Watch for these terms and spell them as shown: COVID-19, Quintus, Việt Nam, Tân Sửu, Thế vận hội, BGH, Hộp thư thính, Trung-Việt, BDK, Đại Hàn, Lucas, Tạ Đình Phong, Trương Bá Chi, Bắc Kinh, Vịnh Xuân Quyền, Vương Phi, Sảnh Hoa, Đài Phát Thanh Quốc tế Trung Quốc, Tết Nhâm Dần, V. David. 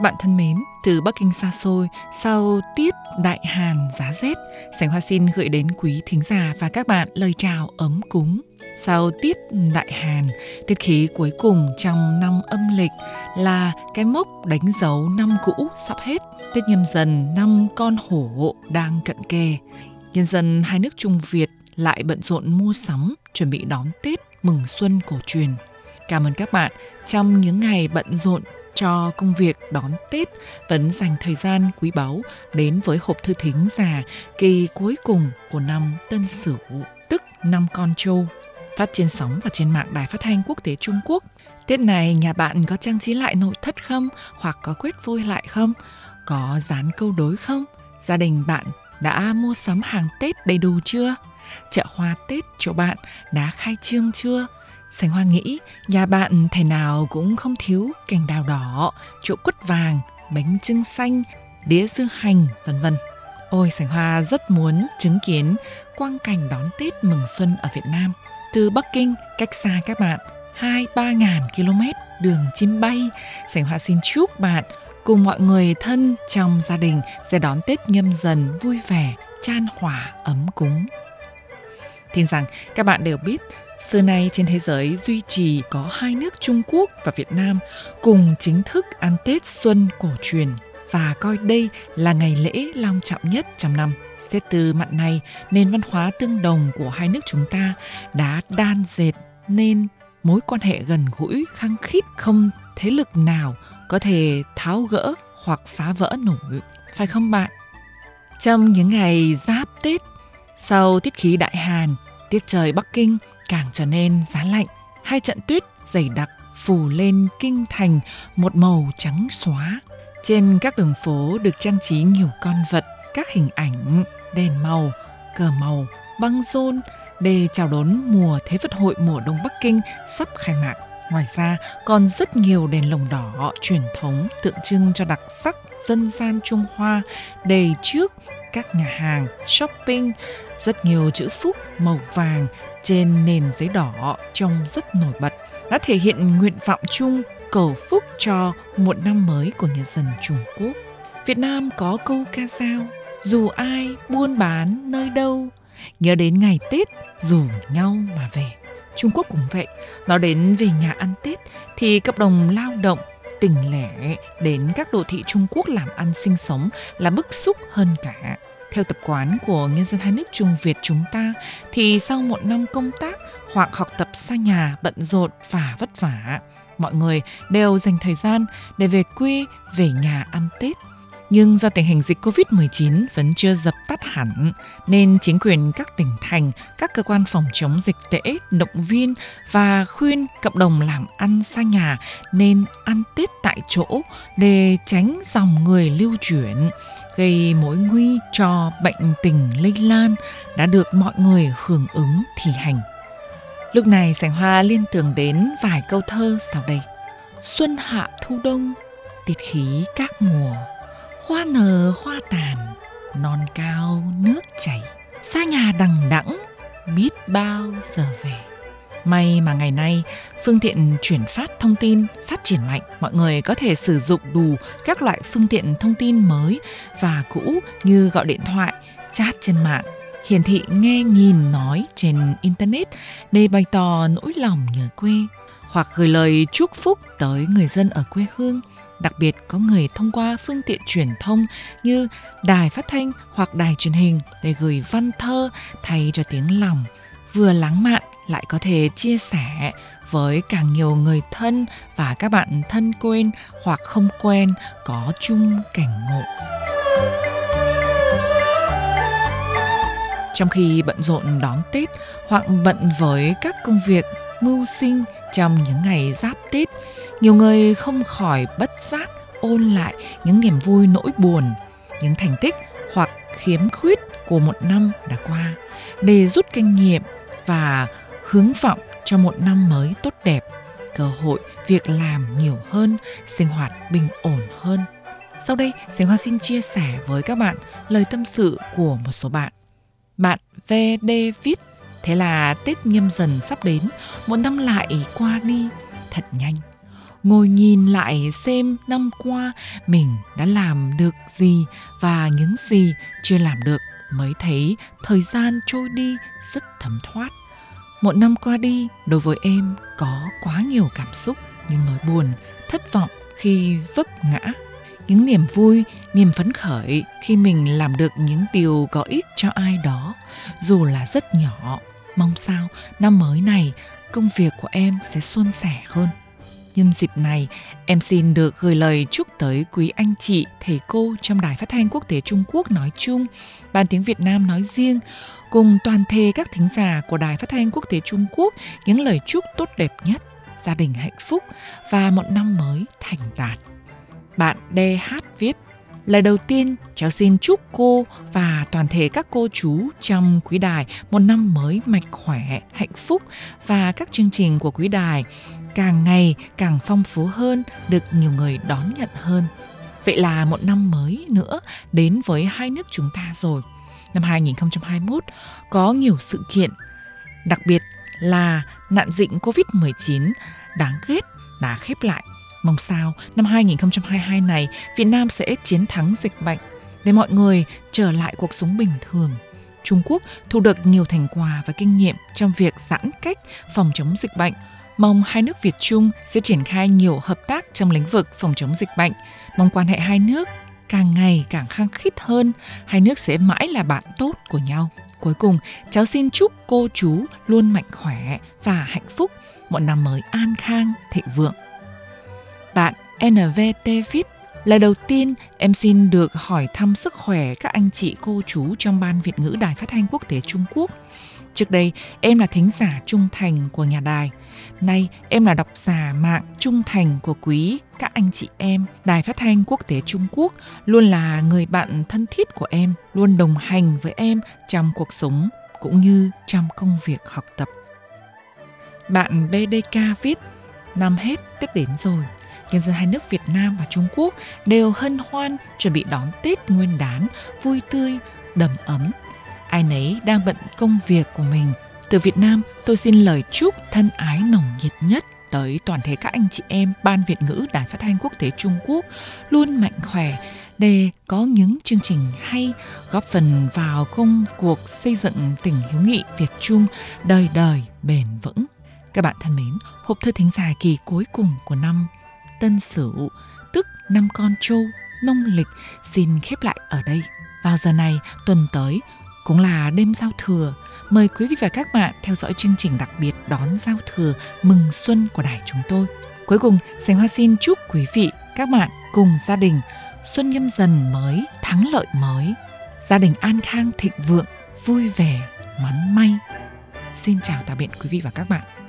Các bạn thân mến, từ Bắc Kinh xa xôi, sau tiết Đại Hàn giá rét, Sảnh Hoa xin gửi đến quý thính giả và các bạn lời chào ấm cúng. Sau tiết Đại Hàn, tiết khí cuối cùng trong năm âm lịch là cái mốc đánh dấu năm cũ sắp hết. Tết Nhâm Dần năm con hổ đang cận kề. Nhân dân hai nước Trung Việt lại bận rộn mua sắm, chuẩn bị đón Tết mừng xuân cổ truyền. Cảm ơn các bạn trong những ngày bận rộn cho công việc đón Tết vẫn dành thời gian quý báu đến với hộp thư thính giả kỳ cuối cùng của năm Tân Sửu, tức năm con trâu, phát trên sóng và trên mạng Đài Phát Thanh Quốc tế Trung Quốc. Tết này nhà bạn có trang trí lại nội thất không? Hoặc có quét vôi lại không? Có dán câu đối không? Gia đình bạn đã mua sắm hàng Tết đầy đủ chưa? Chợ hoa Tết chỗ bạn đã khai trương chưa? Sảnh Hoa nghĩ nhà bạn thể nào cũng không thiếu cành đào đỏ, chỗ quất vàng, bánh chưng xanh, đĩa dưa hành, vân vân. Ôi, Sảnh Hoa rất muốn chứng kiến quang cảnh đón Tết mừng xuân ở Việt Nam. Từ Bắc Kinh, cách xa các bạn 2-3 ngàn km đường chim bay, Sảnh Hoa xin chúc bạn cùng mọi người thân trong gia đình sẽ đón Tết Nhâm Dần vui vẻ, chan hòa, ấm cúng. Tin rằng các bạn đều biết, xưa nay trên thế giới duy trì có hai nước Trung Quốc và Việt Nam cùng chính thức ăn Tết xuân cổ truyền và coi đây là ngày lễ long trọng nhất trong năm. Xét từ mặt này, nền văn hóa tương đồng của hai nước chúng ta đã đan dệt nên mối quan hệ gần gũi khăng khít, không thế lực nào có thể tháo gỡ hoặc phá vỡ nổi, phải không bạn? Trong những ngày giáp Tết, sau tiết khí Đại Hàn, tiết trời Bắc Kinh càng trở nên giá lạnh. Hai trận tuyết dày đặc phủ lên kinh thành một màu trắng xóa. Trên các đường phố được trang trí nhiều con vật, các hình ảnh, đèn màu, cờ màu, băng rôn để chào đón mùa Thế vận hội mùa đông Bắc Kinh sắp khai mạc. Ngoài ra còn rất nhiều đèn lồng đỏ truyền thống tượng trưng cho đặc sắc dân gian Trung Hoa đầy trước các nhà hàng, shopping, rất nhiều chữ phúc màu vàng trên nền giấy đỏ trông rất nổi bật, đã thể hiện nguyện vọng chung cầu phúc cho một năm mới của nhân dân Trung Quốc. Việt Nam có câu ca dao, dù ai buôn bán nơi đâu, nhớ đến ngày Tết rủ nhau mà về. Trung Quốc cũng vậy, nó đến về nhà ăn Tết thì cộng đồng lao động tỉnh lẻ đến các đô thị Trung Quốc làm ăn sinh sống là bức xúc hơn cả. Theo tập quán của nhân dân hai nước Trung Việt chúng ta thì sau một năm công tác hoặc học tập xa nhà bận rộn và vất vả, mọi người đều dành thời gian để về quê, về nhà ăn Tết. Nhưng do tình hình dịch COVID-19 vẫn chưa dập tắt hẳn, nên chính quyền các tỉnh thành, các cơ quan phòng chống dịch tễ động viên và khuyên cộng đồng làm ăn xa nhà nên ăn Tết tại chỗ để tránh dòng người lưu chuyển, gây mối nguy cho bệnh tình lây lan đã được mọi người hưởng ứng thi hành. Lúc này Sảnh Hoa liên tưởng đến vài câu thơ sau đây. Xuân hạ thu đông, tiết khí các mùa, hoa nở hoa tàn, non cao nước chảy, xa nhà đằng đẵng biết bao giờ về. May mà ngày nay phương tiện chuyển phát thông tin phát triển mạnh, mọi người có thể sử dụng đủ các loại phương tiện thông tin mới và cũ như gọi điện thoại, chat trên mạng, hiển thị nghe nhìn nói trên internet để bày tỏ nỗi lòng nhớ quê hoặc gửi lời chúc phúc tới người dân ở quê hương. Đặc biệt có người thông qua phương tiện truyền thông như đài phát thanh hoặc đài truyền hình để gửi văn thơ thay cho tiếng lòng, vừa lãng mạn lại có thể chia sẻ với càng nhiều người thân và các bạn thân quen hoặc không quen có chung cảnh ngộ. Trong khi bận rộn đón Tết hoặc bận với các công việc mưu sinh trong những ngày giáp Tết, nhiều người không khỏi bất giác ôn lại những niềm vui nỗi buồn, những thành tích hoặc khiếm khuyết của một năm đã qua để rút kinh nghiệm và hướng vọng cho một năm mới tốt đẹp, cơ hội việc làm nhiều hơn, sinh hoạt bình ổn hơn. Sau đây, Sảnh Hoa xin chia sẻ với các bạn lời tâm sự của một số bạn. Bạn V. David: thế là Tết Nhâm Dần sắp đến, một năm lại qua đi thật nhanh. ngồi nhìn lại xem năm qua mình đã làm được gì và những gì chưa làm được mới thấy thời gian trôi đi rất thấm thoát. Một năm qua đi, đối với em có quá nhiều cảm xúc, những nỗi buồn, thất vọng khi vấp ngã, những niềm vui, niềm phấn khởi khi mình làm được những điều có ích cho ai đó, dù là rất nhỏ. Mong sao năm mới này công việc của em sẽ suôn sẻ hơn. Nhân dịp này, em xin được gửi lời chúc tới quý anh chị, thầy cô trong Đài Phát Thanh Quốc tế Trung Quốc nói chung, Ban Tiếng Việt Nam nói riêng, cùng toàn thể các thính giả của Đài Phát Thanh Quốc tế Trung Quốc những lời chúc tốt đẹp nhất, gia đình hạnh phúc và một năm mới thành đạt. Bạn DH viết, lời đầu tiên cháu xin chúc cô và toàn thể các cô chú trong Quý Đài một năm mới mạnh khỏe, hạnh phúc và các chương trình của Quý Đài càng ngày càng phong phú hơn, được nhiều người đón nhận hơn. Vậy là một năm mới nữa đến với hai nước chúng ta rồi. Năm 2021 có nhiều sự kiện, đặc biệt là nạn dịch Covid-19 đáng ghét đã khép lại. Mong sao năm 2022 này Việt Nam sẽ chiến thắng dịch bệnh để mọi người trở lại cuộc sống bình thường. Trung Quốc thu được nhiều thành quả và kinh nghiệm trong việc giãn cách phòng chống dịch bệnh. Mong hai nước Việt Trung sẽ triển khai nhiều hợp tác trong lĩnh vực phòng chống dịch bệnh. Mong quan hệ hai nước càng ngày càng khăng khít hơn, hai nước sẽ mãi là bạn tốt của nhau. Cuối cùng, cháu xin chúc cô chú luôn mạnh khỏe và hạnh phúc, một năm mới an khang, thịnh vượng. Bạn NVT Viết, lời đầu tiên em xin được hỏi thăm sức khỏe các anh chị cô chú trong Ban Việt ngữ Đài Phát thanh Quốc tế Trung Quốc. Trước đây, em là thính giả trung thành của nhà đài. Nay, em là độc giả mạng trung thành của quý các anh chị em. Đài Phát thanh Quốc tế Trung Quốc luôn là người bạn thân thiết của em, luôn đồng hành với em trong cuộc sống cũng như trong công việc học tập. Bạn BDK viết, năm hết Tết đến rồi. Nhân dân hai nước Việt Nam và Trung Quốc đều hân hoan chuẩn bị đón Tết Nguyên đán vui tươi, đầm ấm. Ai nấy đang bận công việc của mình. Từ Việt Nam, tôi xin lời chúc thân ái nồng nhiệt nhất tới toàn thể các anh chị em Ban Việt ngữ Đài Phát thanh Quốc tế Trung Quốc luôn mạnh khỏe để có những chương trình hay góp phần vào công cuộc xây dựng tình hữu nghị Việt Trung đời đời bền vững. Các bạn thân mến, hộp thư thính giả kỳ cuối cùng của năm Tân Sửu, tức năm con trâu nông lịch, xin khép lại ở đây. Vào giờ này tuần tới cũng là đêm giao thừa. Mời quý vị và các bạn theo dõi chương trình đặc biệt đón giao thừa mừng xuân của đài chúng tôi. Cuối cùng, Sảnh Hoa xin chúc quý vị, các bạn cùng gia đình xuân Nhâm Dần mới, thắng lợi mới, gia đình an khang thịnh vượng, vui vẻ, mắn may. Xin chào tạm biệt quý vị và các bạn.